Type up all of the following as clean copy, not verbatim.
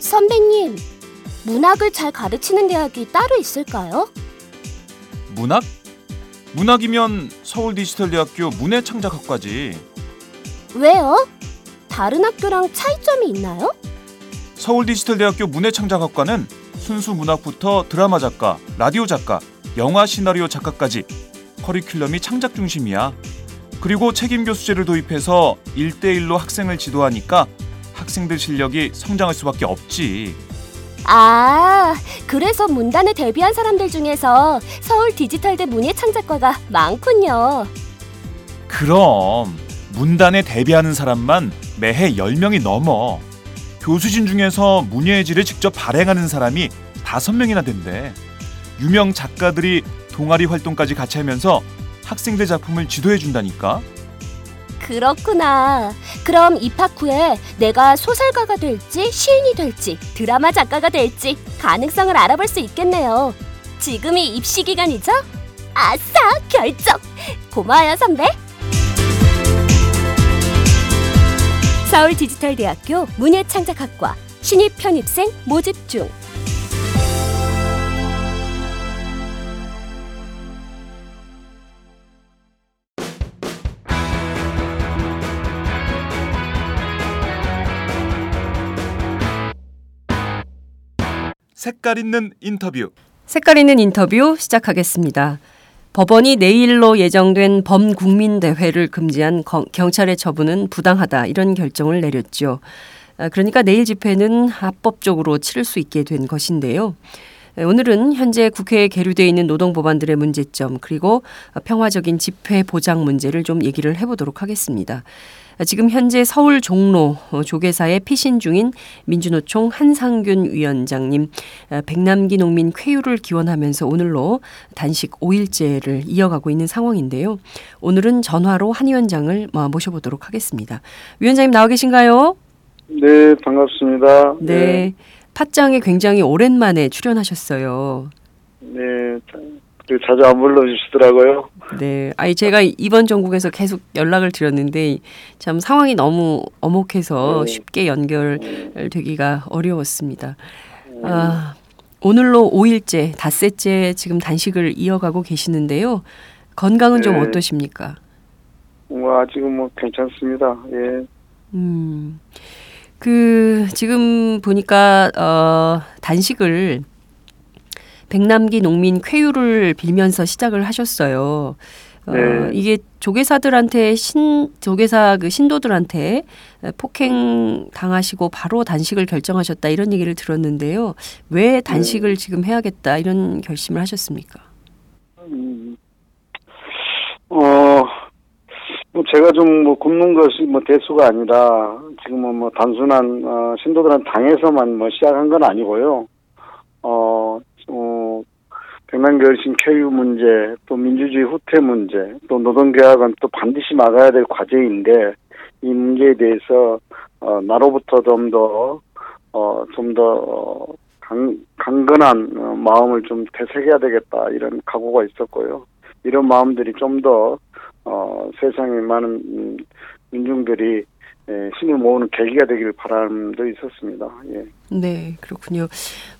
선배님, 문학을 잘 가르치는 대학이 따로 있을까요? 문학? 문학이면 서울디지털대학교 문해창작학과지. 왜요? 다른 학교랑 차이점이 있나요? 서울디지털대학교 문해창작학과는 순수 문학부터 드라마 작가, 라디오 작가, 영화 시나리오 작가까지 커리큘럼이 창작 중심이야. 그리고 책임 교수제를 도입해서 1대1로 학생을 지도하니까 학생들 실력이 성장할 수밖에 없지. 아, 그래서 문단에 데뷔한 사람들 중에서 서울 디지털대 문예창작과가 많군요. 그럼 문단에 데뷔하는 사람만 매해 10명이 넘어. 교수진 중에서 문예의 질을 직접 발행하는 사람이 5명이나 된대. 유명 작가들이 동아리 활동까지 같이 하면서 학생들 작품을 지도해준다니까. 그렇구나. 그럼 입학 후에 내가 소설가가 될지 시인이 될지 드라마 작가가 될지 가능성을 알아볼 수 있겠네요. 지금이 입시 기간이죠? 아싸, 결정! 고마워요, 선배. 서울디지털대학교 문예창작학과 신입 편입생 모집 중. 색깔 있는 인터뷰. 색깔 있는 인터뷰 시작하겠습니다. 법원이 내일로 예정된 범국민대회를 금지한 경찰의 처분은 부당하다, 이런 결정을 내렸죠. 그러니까 내일 집회는 합법적으로 치를 수 있게 된 것인데요. 오늘은 현재 국회에 계류되어 있는 노동법안들의 문제점, 그리고 평화적인 집회 보장 문제를 좀 얘기를 해보도록 하겠습니다. 지금 현재 서울 종로 조계사에 피신 중인 민주노총 한상균 위원장님, 백남기 농민 쾌유를 기원하면서 오늘로 단식 5일째를 이어가고 있는 상황인데요. 오늘은 전화로 한 위원장을 모셔보도록 하겠습니다. 위원장님 나와 계신가요? 네, 반갑습니다. 네, 팟짱에 굉장히 오랜만에 출연하셨어요. 네, 자주 안 불러주시더라고요. 네, 아니 제가 이번 전국에서 계속 연락을 드렸는데 참 상황이 너무 엄혹해서 쉽게 연결되기가 어려웠습니다. 아, 오늘로 5일째, 닷새째 지금 단식을 이어가고 계시는데요. 건강은 좀 어떠십니까? 와, 지금 뭐 괜찮습니다. 예. 그 지금 보니까 단식을 백남기 농민 쾌유를 빌면서 시작을 하셨어요. 이게 조계사들한테 조계사 그 신도들한테 폭행 당하시고 바로 단식을 결정하셨다, 이런 얘기를 들었는데요. 왜 단식을 지금 해야겠다 이런 결심을 하셨습니까? 제가 좀 굶는 것이 대수가 아니라 지금은 단순한 신도들한테 당해서만 시작한 건 아니고요. 백남기 어르신 쾌유 문제, 또 민주주의 후퇴 문제, 또 노동개혁은 또 반드시 막아야 될 과제인데, 이 문제에 대해서 나로부터 좀 더 강건한 마음을 좀 되새겨야 되겠다, 이런 각오가 있었고요. 이런 마음들이 좀 더 세상에 많은 민중들이 힘을 모으는 계기가 되길 바람도 있었습니다. 예. 네, 그렇군요.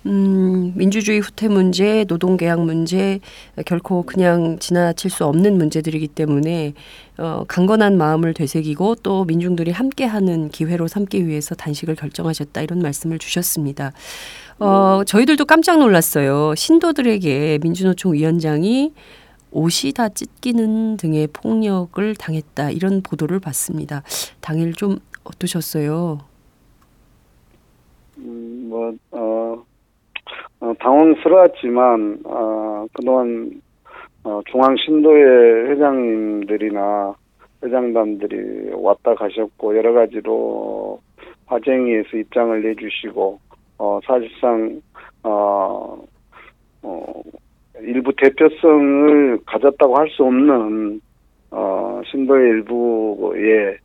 민주주의 후퇴 문제, 노동개혁 문제, 결코 그냥 지나칠 수 없는 문제들이기 때문에 강건한 마음을 되새기고 또 민중들이 함께하는 기회로 삼기 위해서 단식을 결정하셨다, 이런 말씀을 주셨습니다. 저희들도 깜짝 놀랐어요. 신도들에게 민주노총 위원장이 옷이 다 찢기는 등의 폭력을 당했다, 이런 보도를 봤습니다. 당일 좀 어떠셨어요? 당황스러웠지만 그동안 중앙 신도회 회장님들이나 회장단들이 왔다 가셨고 여러 가지로 화쟁이에서 입장을 내주시고 사실상 일부 대표성을 가졌다고 할 수 없는 신도의 일부의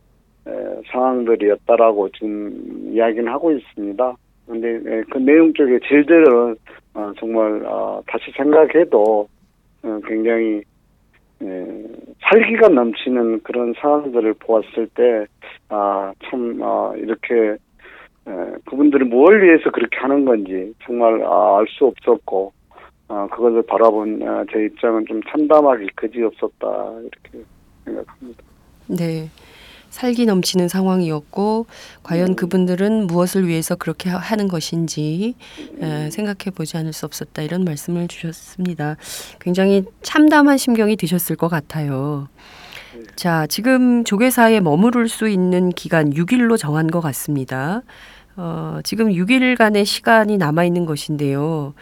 상황들이었다라고 지금 이야기는 하고 있습니다. 그런데 그 내용 쪽의 질들은 정말 다시 생각해도 굉장히 살기가 넘치는 그런 상황들을 보았을 때 참 이렇게 그분들이 뭘 위해서 그렇게 하는 건지 정말 알 수 없었고 그것을 바라본 제 입장은 좀 참담하기 그지없었다 이렇게 생각합니다. 네. 살기 넘치는 상황이었고 과연 그분들은 무엇을 위해서 그렇게 하는 것인지 생각해보지 않을 수 없었다 이런 말씀을 주셨습니다. 굉장히 참담한 심경이 드셨을 것 같아요. 자, 지금 조계사에 머무를 수 있는 기간 6일로 정한 것 같습니다. 지금 6일간의 시간이 남아있는 것인데요.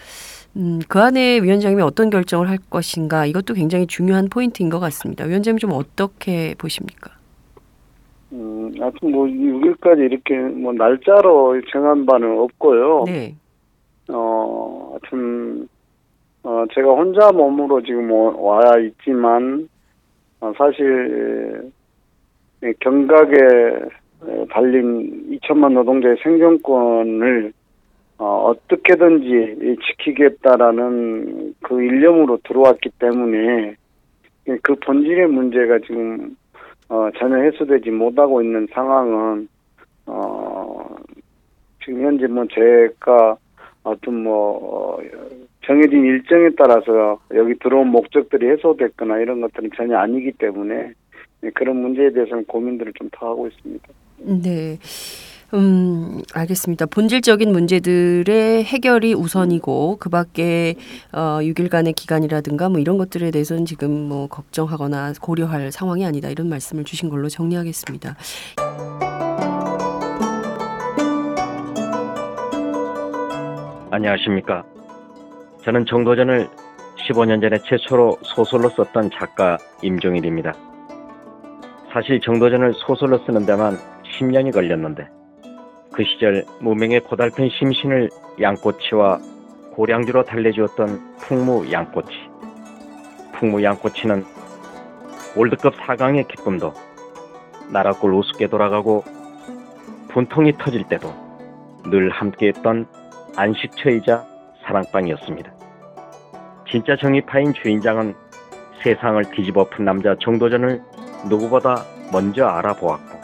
그 안에 위원장님이 어떤 결정을 할 것인가 이것도 굉장히 중요한 포인트인 것 같습니다. 위원장님 좀 어떻게 보십니까? 아무튼 6일까지 이렇게 날짜로 정한 바는 없고요. 네. 아무튼 제가 혼자 몸으로 지금 와 있지만 사실 경각에 달린 2천만 노동자의 생존권을 어떻게든지 지키겠다라는 그 일념으로 들어왔기 때문에 그 본질의 문제가 지금 전혀 해소되지 못하고 있는 상황은 지금 현재 제가 어떤 정해진 일정에 따라서 여기 들어온 목적들이 해소됐거나 이런 것들은 전혀 아니기 때문에 그런 문제에 대해서는 고민들을 좀 더 하고 있습니다. 네. 알겠습니다. 본질적인 문제들의 해결이 우선이고 그 밖에 6일간의 기간이라든가 이런 것들에 대해서는 지금 걱정하거나 고려할 상황이 아니다. 이런 말씀을 주신 걸로 정리하겠습니다. 안녕하십니까. 저는 정도전을 15년 전에 최초로 소설로 썼던 작가 임종일입니다. 사실 정도전을 소설로 쓰는 데만 10년이 걸렸는데 그 시절 무명의 고달픈 심신을 양꼬치와 고량주로 달래주었던 풍무양꼬치. 풍무양꼬치는 월드컵 4강의 기쁨도 나라골 우습게 돌아가고 분통이 터질 때도 늘 함께했던 안식처이자 사랑방이었습니다. 진짜 정의파인 주인장은 세상을 뒤집어푼 남자 정도전을 누구보다 먼저 알아보았고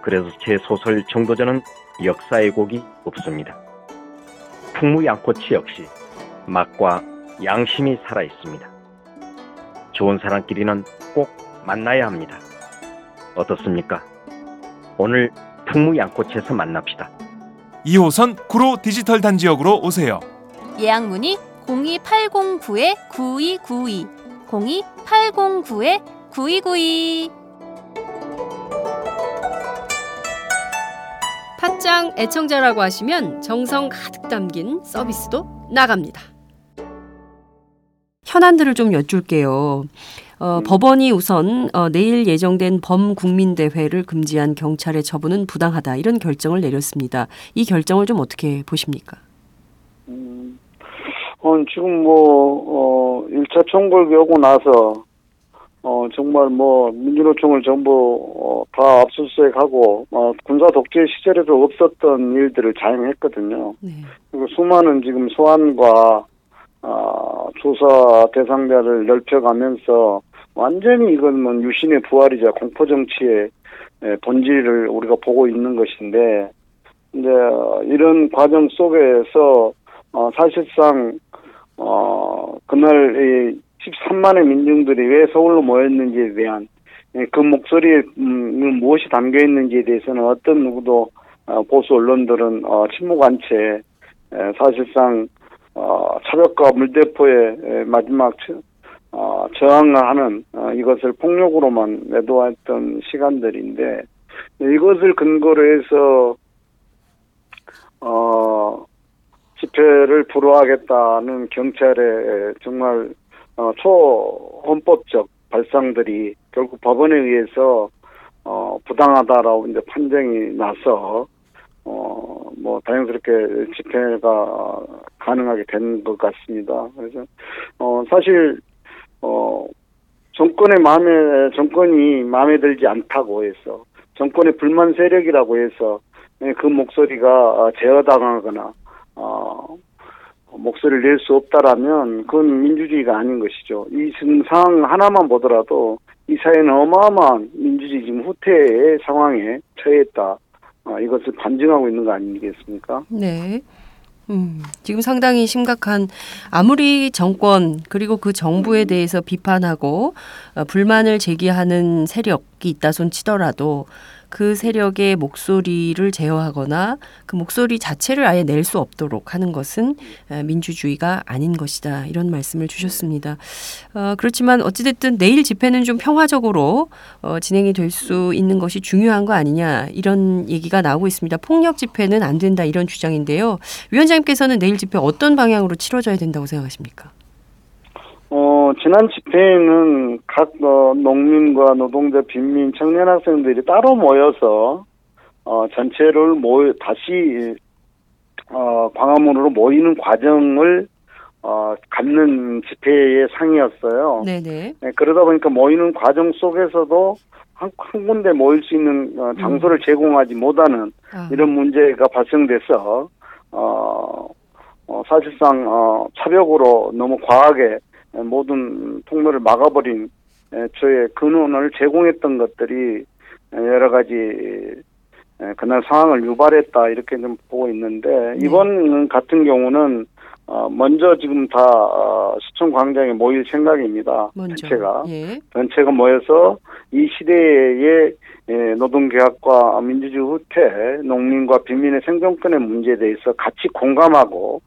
그래서 제 소설 정도전은 역사의 곡이 없습니다. 풍무양꼬치 역시 맛과 양심이 살아있습니다. 좋은 사람끼리는 꼭 만나야 합니다. 어떻습니까? 오늘 풍무양꼬치에서 만납시다. 2호선 구로 디지털 단지역으로 오세요. 예약문의 02809-9292 02809-9292 팟짱 애청자라고 하시면 정성 가득 담긴 서비스도 나갑니다. 현안들을 좀 여쭐게요. 법원이 우선 내일 예정된 범국민대회를 금지한 경찰의 처분은 부당하다 이런 결정을 내렸습니다. 이 결정을 좀 어떻게 보십니까? 지금 1차 총궐기 오고 나서 정말 민주노총을 전부 다 압수수색하고 군사 독재 시절에도 없었던 일들을 자행했거든요. 네. 그리고 수많은 지금 소환과 조사 대상자를 넓혀가면서 완전히 이건 유신의 부활이자 공포 정치의 본질을 우리가 보고 있는 것인데, 이제 이런 과정 속에서 사실상 그날 13만의 민중들이 왜 서울로 모였는지에 대한 그 목소리에 무엇이 담겨있는지에 대해서는 어떤 누구도 보수 언론들은 침묵한 채 사실상 차벽과 물대포의 마지막 저항을 하는 이것을 폭력으로만 매도했던 시간들인데, 이것을 근거로 해서 집회를 불허하겠다는 경찰의 정말 초헌법적 발상들이 결국 법원에 의해서 부당하다라고 이제 판정이 나서 뭐 자연스럽게 집회가 가능하게 된 것 같습니다. 그래서 사실 정권이 마음에 들지 않다고 해서 정권의 불만 세력이라고 해서 그 목소리가 제어당하거나 목소리를 낼 수 없다라면 그건 민주주의가 아닌 것이죠. 이 지금 상황 하나만 보더라도 이 사회는 어마어마한 민주주의 지금 후퇴의 상황에 처했다. 이것을 반증하고 있는 거 아니겠습니까? 네. 지금 상당히 심각한, 아무리 정권 그리고 그 정부에 대해서 비판하고 불만을 제기하는 세력이 있다 손 치더라도 그 세력의 목소리를 제어하거나 그 목소리 자체를 아예 낼 수 없도록 하는 것은 민주주의가 아닌 것이다. 이런 말씀을 주셨습니다. 그렇지만 어찌됐든 내일 집회는 좀 평화적으로 진행이 될 수 있는 것이 중요한 거 아니냐 이런 얘기가 나오고 있습니다. 폭력 집회는 안 된다 이런 주장인데요. 위원장님께서는 내일 집회 어떤 방향으로 치러져야 된다고 생각하십니까? 지난 집회에는 각 농민과 노동자, 빈민, 청년 학생들이 따로 모여서 전체를 다시 광화문으로 모이는 과정을 갖는 집회의 상이었어요. 네네. 네, 그러다 보니까 모이는 과정 속에서도 한 군데 모일 수 있는 장소를 제공하지 못하는 이런 문제가 발생돼서 사실상 차벽으로 너무 과하게 모든 통로를 막아버린 저의 근원을 제공했던 것들이 여러 가지 그날 상황을 유발했다 이렇게 좀 보고 있는데 이번 같은 경우는 먼저 지금 다 시청 광장에 모일 생각입니다. 전체가 모여서 이 시대의 노동개혁과 민주주의 후퇴, 농민과 빈민의 생존권의 문제에 대해서 같이 공감하고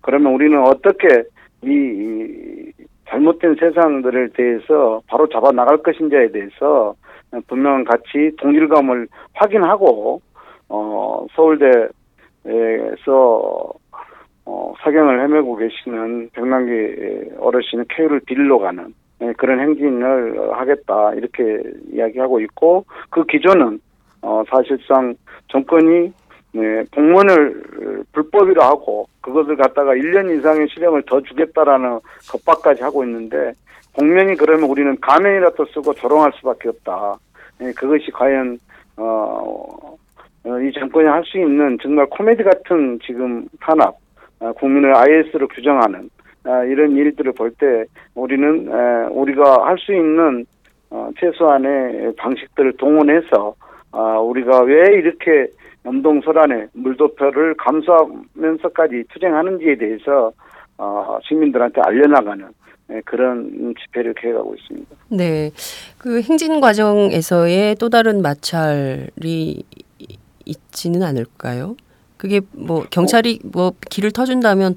그러면 우리는 어떻게 이 잘못된 세상들에 대해서 바로 잡아 나갈 것인지에 대해서 분명한 가치 동일감을 확인하고 서울대에서 사경을 헤매고 계시는 백남기 어르신의 쾌유를 빌러 가는 그런 행진을 하겠다 이렇게 이야기하고 있고 그 기조는 사실상 정권이 공무원을 불법이라 하고 그것을 갖다가 1년 이상의 실형을 더 주겠다라는 겁박까지 하고 있는데 공면이 그러면 우리는 가면이라도 쓰고 조롱할 수밖에 없다. 그것이 과연 이 정권이 할 수 있는 정말 코미디 같은 지금 탄압, 국민을 IS로 규정하는 이런 일들을 볼 때 우리는 우리가 할 수 있는 최소한의 방식들을 동원해서 우리가 왜 이렇게 연동설안의 물도표를 감수하면서까지 투쟁하는지에 대해서 시민들한테 알려나가는 그런 집회를 계획하고 있습니다. 네, 그 행진 과정에서의 또 다른 마찰이 있지는 않을까요? 그게 뭐 경찰이 뭐 길을 터준다면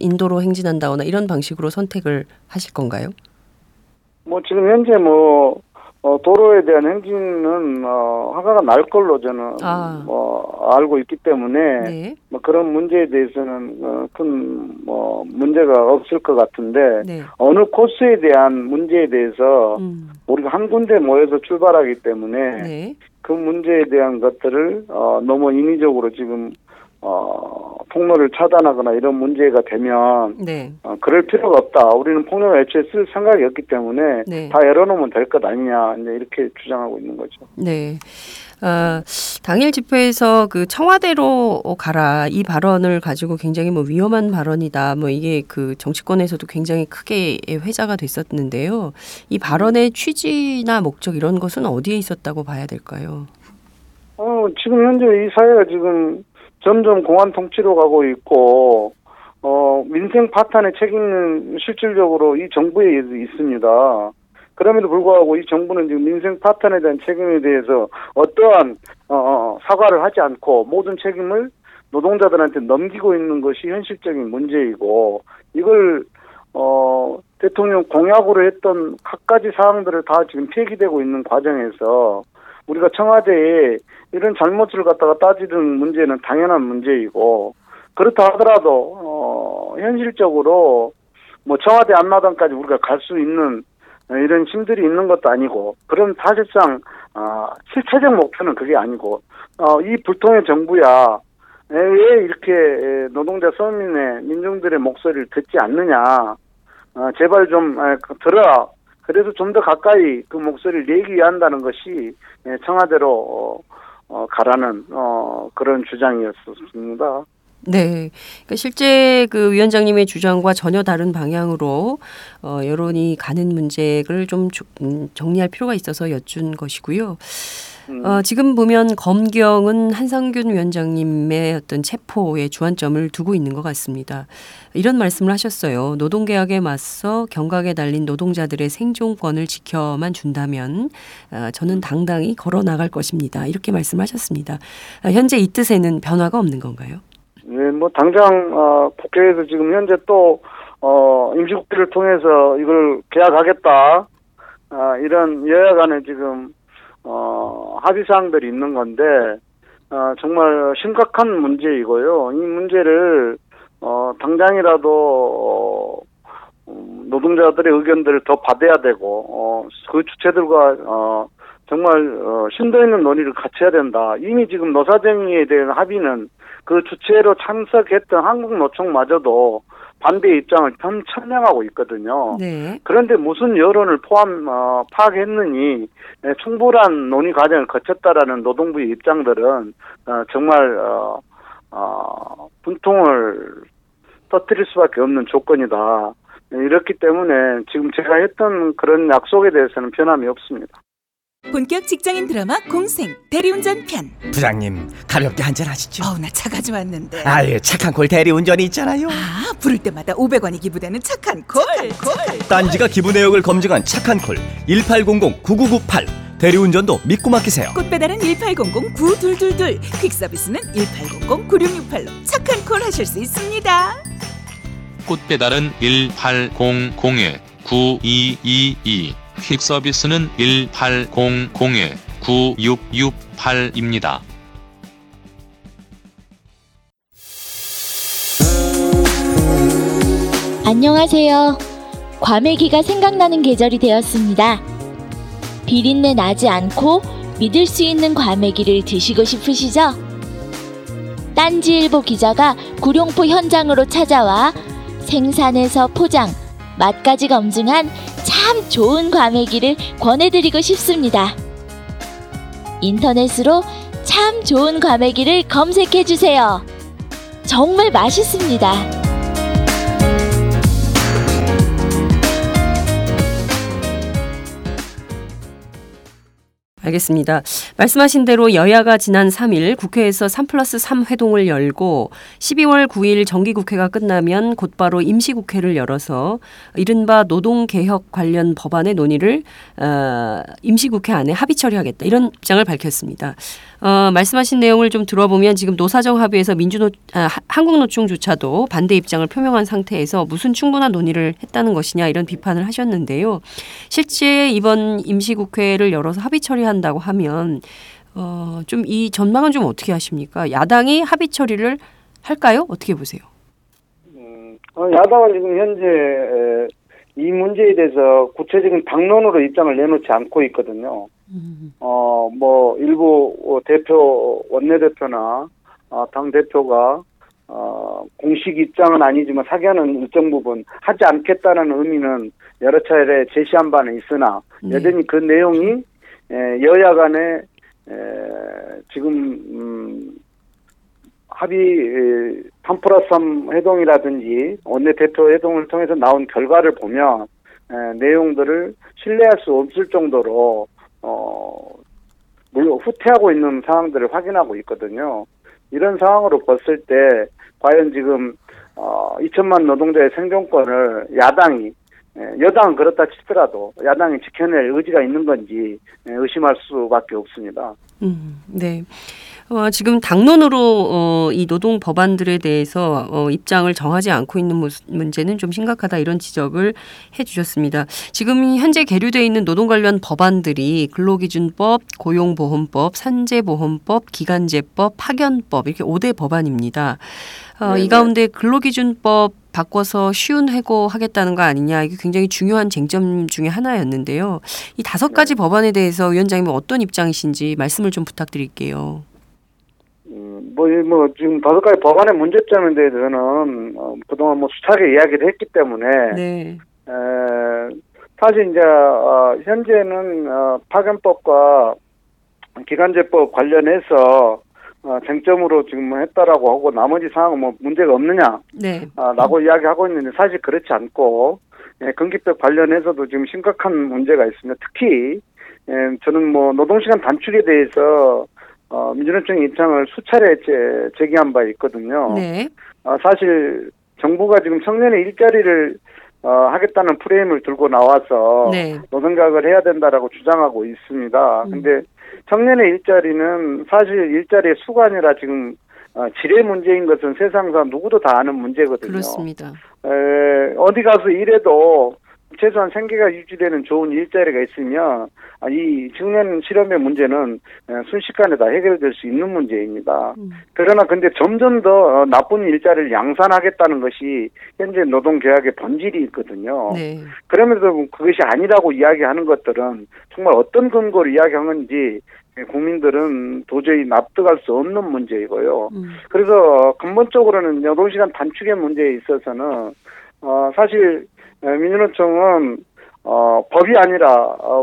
인도로 행진한다거나 이런 방식으로 선택을 하실 건가요? 뭐 지금 현재 도로에 대한 행진은 화가 날 걸로 저는 알고 있기 때문에 네. 그런 문제에 대해서는 큰 문제가 없을 것 같은데 네. 어느 코스에 대한 문제에 대해서 우리가 한 군데 모여서 출발하기 때문에 네. 그 문제에 대한 것들을 너무 인위적으로 지금 폭로를 차단하거나 이런 문제가 되면 네. 그럴 필요가 없다. 우리는 폭로를 애초에 쓸 생각이 없기 때문에 네. 다 열어놓으면 될 것 아니냐 이제 이렇게 주장하고 있는 거죠. 네. 당일 집회에서 그 청와대로 가라 이 발언을 가지고 굉장히 위험한 발언이다. 이게 그 정치권에서도 굉장히 크게 회자가 됐었는데요. 이 발언의 취지나 목적 이런 것은 어디에 있었다고 봐야 될까요? 지금 현재 이 사회가 지금 점점 공안 통치로 가고 있고 민생 파탄의 책임은 실질적으로 이 정부에 있습니다. 그럼에도 불구하고 이 정부는 지금 민생 파탄에 대한 책임에 대해서 어떠한 사과를 하지 않고 모든 책임을 노동자들한테 넘기고 있는 것이 현실적인 문제이고 이걸 대통령 공약으로 했던 각가지 사항들을 다 지금 폐기되고 있는 과정에서 우리가 청와대에 이런 잘못을 갖다가 따지는 문제는 당연한 문제이고 그렇다 하더라도 현실적으로 청와대 앞마당까지 우리가 갈 수 있는 이런 힘들이 있는 것도 아니고, 그런 사실상 실체적 목표는 그게 아니고, 이 불통의 정부야 왜 이렇게 노동자 서민의 민중들의 목소리를 듣지 않느냐, 제발 좀 들어라. 그래서 좀 더 가까이 그 목소리를 내기 위한다는 것이 청와대로 가라는 그런 주장이었습니다. 네, 그러니까 실제 그 위원장님의 주장과 전혀 다른 방향으로 여론이 가는 문제를 좀 정리할 필요가 있어서 여쭌 것이고요. 지금 보면 검경은 한상균 위원장님의 어떤 체포에 주안점을 두고 있는 것 같습니다. 이런 말씀을 하셨어요. 노동개혁에 맞서 경각에 달린 노동자들의 생존권을 지켜만 준다면 저는 당당히 걸어나갈 것입니다. 이렇게 말씀하셨습니다. 현재 이 뜻에는 변화가 없는 건가요? 네, 뭐 당장 국회에서 지금 현재 또 임시국회를 통해서 이걸 개혁하겠다, 이런 여야 간에 지금 합의 사항들이 있는 건데 정말 심각한 문제이고요. 이 문제를 당장이라도 노동자들의 의견들을 더 받아야 되고 그 주체들과 정말 심도 있는 논의를 같이 해야 된다. 이미 지금 노사정의에 대한 합의는 그 주체로 참석했던 한국노총마저도 반대 입장을 천명하고 있거든요. 네. 그런데 무슨 여론을 파악했느니 충분한 논의 과정을 거쳤다라는 노동부의 입장들은 정말 분통을 터뜨릴 수밖에 없는 조건이다. 이렇기 때문에 지금 제가 했던 그런 약속에 대해서는 변함이 없습니다. 본격 직장인 드라마 공생 대리운전 편. 부장님 가볍게 한잔 하시죠. 나 차 가져왔는데. 아예 착한콜 대리운전이 있잖아요. 부를 때마다 500원이 기부되는 착한콜. 딴지가 기부 내역을 검증한 착한콜 1800-9998. 대리운전도 믿고 맡기세요. 꽃배달은 1800-9222. 퀵서비스는 1800-9668로 착한콜 하실 수 있습니다. 꽃배달은 1800-9222. 퀵서비스는 1800-9668입니다. 안녕하세요. 과메기가 생각나는 계절이 되었습니다. 비린내 나지 않고 믿을 수 있는 과메기를 드시고 싶으시죠? 딴지일보 기자가 구룡포 현장으로 찾아와 생산에서 포장, 맛까지 검증한 참 좋은 과메기를 권해드리고 싶습니다. 인터넷으로 참 좋은 과메기를 검색해주세요. 정말 맛있습니다. 알겠습니다. 말씀하신 대로 여야가 지난 3일 국회에서 3+3 회동을 열고 12월 9일 정기국회가 끝나면 곧바로 임시국회를 열어서 이른바 노동개혁 관련 법안의 논의를 임시국회 안에 합의 처리하겠다, 이런 입장을 밝혔습니다. 말씀하신 내용을 좀 들어보면 지금 노사정 합의에서 한국노총조차도 반대 입장을 표명한 상태에서 무슨 충분한 논의를 했다는 것이냐, 이런 비판을 하셨는데요. 실제 이번 임시국회를 열어서 합의 처리한 다고 하면 좀 이 전망은 좀 어떻게 하십니까? 야당이 합의 처리를 할까요? 어떻게 보세요? 야당은 지금 현재 이 문제에 대해서 구체적인 당론으로 입장을 내놓지 않고 있거든요. 뭐 일부 대표 원내대표나 당 대표가 공식 입장은 아니지만 사견은 일정 부분 하지 않겠다는 의미는 여러 차례 제시한 바는 있으나 여전히 그 내용이 여야 간에 지금 합의 3+3 회동이라든지 원내대표 회동을 통해서 나온 결과를 보면 내용들을 신뢰할 수 없을 정도로 물론 후퇴하고 있는 상황들을 확인하고 있거든요. 이런 상황으로 봤을 때 과연 지금 2천만 노동자의 생존권을 여당은 그렇다 치더라도 야당이 지켜낼 의지가 있는 건지 의심할 수밖에 없습니다. 네. 지금 당론으로 이 노동 법안들에 대해서 입장을 정하지 않고 있는 문제는 좀 심각하다, 이런 지적을 해주셨습니다. 지금 현재 계류되어 있는 노동 관련 법안들이 근로기준법, 고용보험법, 산재보험법, 기간제법, 파견법, 이렇게 5대 법안입니다. 이 가운데 근로기준법 바꿔서 쉬운 해고하겠다는 거 아니냐, 이게 굉장히 중요한 쟁점 중에 하나였는데요. 이 5가지 법안에 대해서 위원장님은 어떤 입장이신지 말씀을 좀 부탁드릴게요. 지금 5가지 법안의 문제점에 대해서는 그동안 수차례 이야기를 했기 때문에 네. 사실 이제 현재는 파견법과 기간제법 관련해서 쟁점으로 지금 했다라고 하고 나머지 사항은 문제가 없느냐라고 네. 이야기하고 있는데 사실 그렇지 않고 건기법 관련해서도 지금 심각한 문제가 있습니다. 특히 저는 노동시간 단축에 대해서 민주노총 입장을 수차례 제기한 바 있거든요. 네. 사실 정부가 지금 청년의 일자리를 하겠다는 프레임을 들고 나와서 네. 노동각을 해야 된다라고 주장하고 있습니다. 근데 청년의 일자리는 사실 일자리의 수가 아니라 지금 질의 문제인 것은 세상상 누구도 다 아는 문제거든요. 그렇습니다. 어디 가서 일해도 최소한 생계가 유지되는 좋은 일자리가 있으면 이 청년 실업의 문제는 순식간에 다 해결될 수 있는 문제입니다. 그러나 근데 점점 더 나쁜 일자리를 양산하겠다는 것이 현재 노동계약의 본질이 있거든요. 네. 그러면서 그것이 아니라고 이야기하는 것들은 정말 어떤 근거로 이야기한 건지 국민들은 도저히 납득할 수 없는 문제이고요. 그래서 근본적으로는 노동시간 단축의 문제에 있어서는 사실 민주노총은 법이 아니라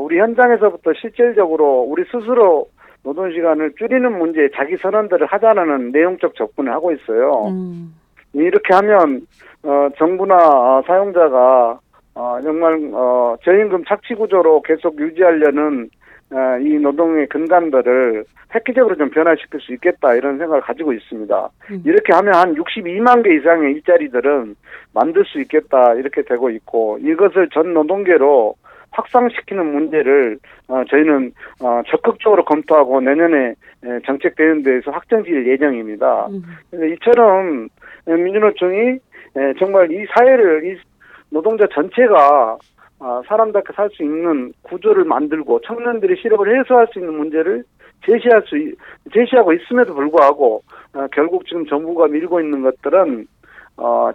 우리 현장에서부터 실질적으로 우리 스스로 노동시간을 줄이는 문제에 자기 선언들을 하자는 내용적 접근을 하고 있어요. 이렇게 하면 정부나 사용자가 정말 저임금 착취구조로 계속 유지하려는 이 노동의 근간들을 획기적으로 좀 변화시킬 수 있겠다 이런 생각을 가지고 있습니다. 이렇게 하면 한 62만 개 이상의 일자리들은 만들 수 있겠다 이렇게 되고 있고 이것을 전 노동계로 확산시키는 문제를 저희는 적극적으로 검토하고 내년에 정책 대응에 대해서 확정지을 예정입니다. 그래서 이처럼 민주노총이 정말 이 사회를 이 노동자 전체가 사람답게 살 수 있는 구조를 만들고 청년들이 실업을 해소할 수 있는 문제를 제시하고 있음에도 불구하고 결국 지금 정부가 밀고 있는 것들은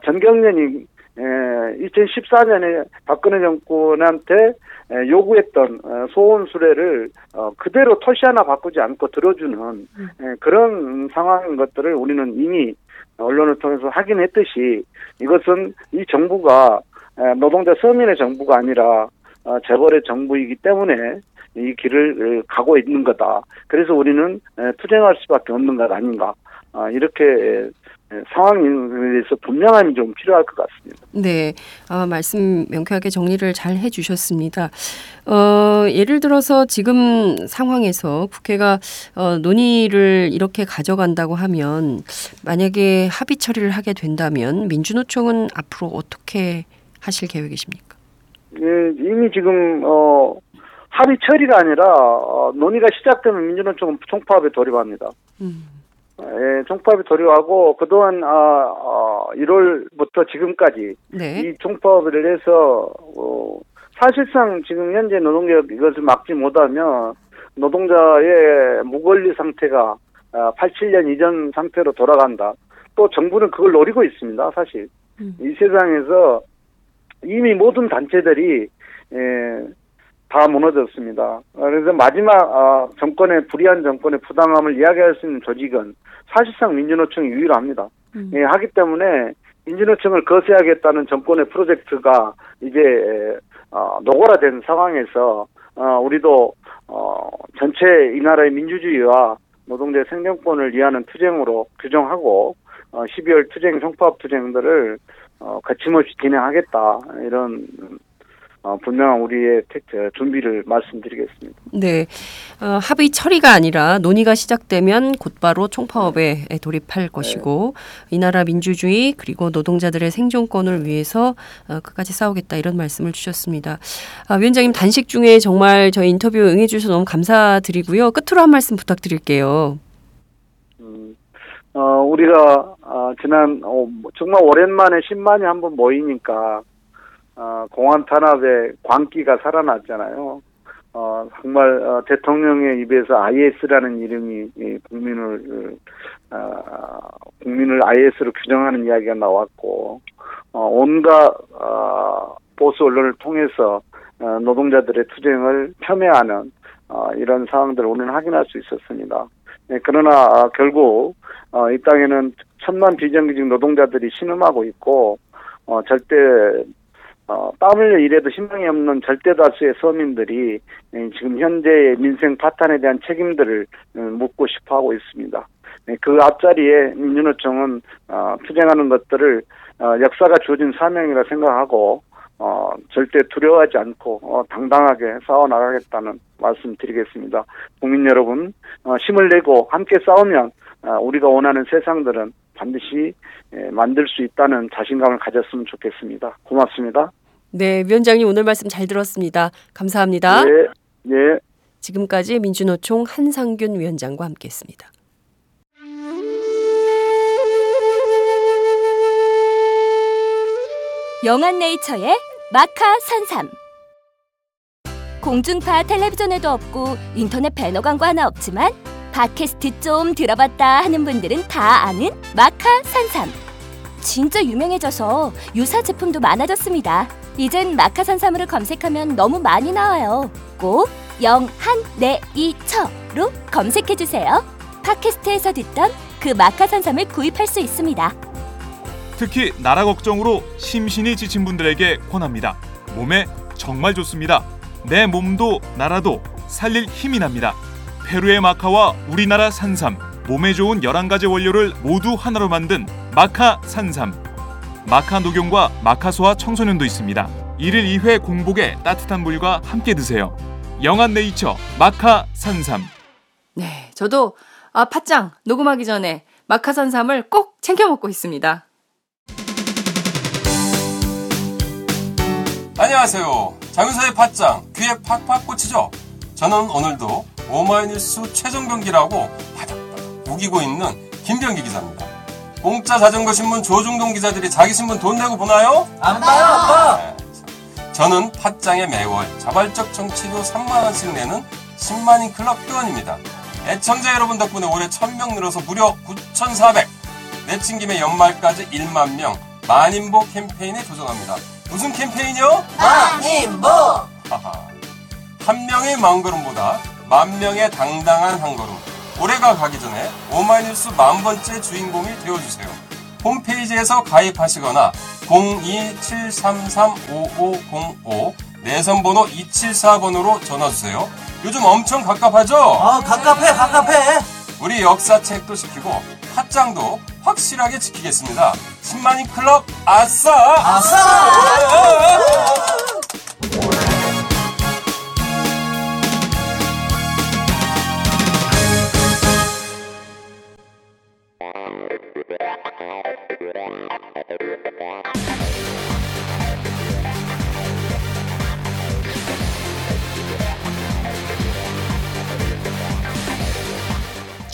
전경련이 2014년에 박근혜 정권한테 요구했던 소원 수레를 그대로 토시 하나 바꾸지 않고 들어주는 그런 상황인 것들을 우리는 이미 언론을 통해서 확인했듯이 이것은 이 정부가 노동자 서민의 정부가 아니라 재벌의 정부이기 때문에 이 길을 가고 있는 거다. 그래서 우리는 투쟁할 수밖에 없는 것 아닌가. 이렇게 상황에 대해서 분명함이 좀 필요할 것 같습니다. 네, 말씀 명쾌하게 정리를 잘 해주셨습니다. 예를 들어서 지금 상황에서 국회가 논의를 이렇게 가져간다고 하면 만약에 합의 처리를 하게 된다면 민주노총은 앞으로 어떻게 하실 계획이십니까? 예, 이미 지금 합의 처리가 아니라 논의가 시작되면 민주노총은 총파업에 돌입합니다. 예, 총파업에 돌입하고 그동안 1월부터 지금까지 네. 이 총파업을 해서 사실상 지금 현재 노동개혁 이것을 막지 못하면 노동자의 무권리 상태가 87년 이전 상태로 돌아간다. 또 정부는 그걸 노리고 있습니다. 사실 이 세상에서 이미 모든 단체들이 다 무너졌습니다. 그래서 마지막 정권의 불의한 정권의 부당함을 이야기할 수 있는 조직은 사실상 민주노총이 유일합니다. 하기 때문에 민주노총을 거세하겠다는 정권의 프로젝트가 이제 노골화된 상황에서 우리도 전체 이 나라의 민주주의와 노동자의 생존권을 위하는 투쟁으로 규정하고 12월 투쟁, 총파업 투쟁들을 거침없이 진행하겠다 이런 분명한 우리의 준비를 말씀드리겠습니다. 네, 합의 처리가 아니라 논의가 시작되면 곧바로 총파업에 네. 돌입할 것이고 네. 이 나라 민주주의 그리고 노동자들의 생존권을 위해서 끝까지 싸우겠다 이런 말씀을 주셨습니다. 위원장님 단식 중에 정말 저희 인터뷰 응해주셔서 너무 감사드리고요. 끝으로 한 말씀 부탁드릴게요. 우리가 지난 정말 오랜만에 10만이 한번 모이니까 공안 탄압의 광기가 살아났잖아요. 정말 대통령의 입에서 IS라는 이름이 국민을 IS로 규정하는 이야기가 나왔고 온갖 보수 언론을 통해서 노동자들의 투쟁을 폄훼하는 이런 상황들을 오늘 확인할 수 있었습니다. 네, 그러나 결국 이 땅에는 10,000,000 비정규직 노동자들이 신음하고 있고 절대 땀 흘려 일해도 희망이 없는 절대 다수의 서민들이 지금 현재의 민생 파탄에 대한 책임들을 묻고 싶어하고 있습니다. 그 앞자리에 민주노총은 투쟁하는 것들을 역사가 주어진 사명이라 생각하고 절대 두려워하지 않고 당당하게 싸워나가겠다는 말씀드리겠습니다. 국민 여러분, 힘을 내고 함께 싸우면 우리가 원하는 세상들은 반드시 만들 수 있다는 자신감을 가졌으면 좋겠습니다. 고맙습니다. 네, 위원장님 오늘 말씀 잘 들었습니다. 감사합니다. 네, 네. 지금까지 민주노총 한상균 위원장과 함께했습니다. 영한네이처의 마카산삼. 공중파 텔레비전에도 없고 인터넷 배너 광고 하나 없지만 팟캐스트 좀 들어봤다 하는 분들은 다 아는 마카산삼. 진짜 유명해져서 유사 제품도 많아졌습니다. 이젠 마카산삼으로 검색하면 너무 많이 나와요. 꼭 영한네이처로 검색해주세요. 팟캐스트에서 듣던 그 마카산삼을 구입할 수 있습니다. 특히 나라 걱정으로 심신이 지친 분들에게 권합니다. 몸에 정말 좋습니다. 내 몸도 나라도 살릴 힘이 납니다. 페루의 마카와 우리나라 산삼, 몸에 좋은 11가지 원료를 모두 하나로 만든 마카산삼. 마카 녹용과 마카소와 청소년도 있습니다. 1일 2회 공복에 따뜻한 물과 함께 드세요. 영한네이처 마카산삼. 네, 저도 팟짱 녹음하기 전에 마카산삼을 꼭 챙겨 먹고 있습니다. 안녕하세요. 자유사의 팟짱, 귀에 팍팍 꽂히죠? 저는 오늘도 오마이뉴스 최종병기라고 바닥바닥 우기고 있는 김병기 기자입니다. 공짜 자전거 신문 조중동 기자들이 자기 신문 돈 내고 보나요? 안 봐요, 안 봐! 네, 저는 팟짱에 매월 자발적 정치료 30,000원씩 내는 10만인 클럽 회원입니다. 애청자 여러분 덕분에 올해 1,000명 늘어서 무려 9,400! 내친 김에 연말까지 10,000명 만인보 캠페인에 도전합니다. 무슨 캠페인이요? 만인보! 한 명의 마음걸음보다 10,000명의 당당한 한 걸음. 올해가 가기 전에 오마이뉴스 10,000번째 주인공이 되어주세요. 홈페이지에서 가입하시거나 02-733-5505 내선번호 274번으로 전화주세요. 요즘 엄청 갑갑하죠? 갑갑해. 우리 역사책도 시키고 팟짱도 확실하게 지키겠습니다. 10만인 클럽 아싸! 아싸!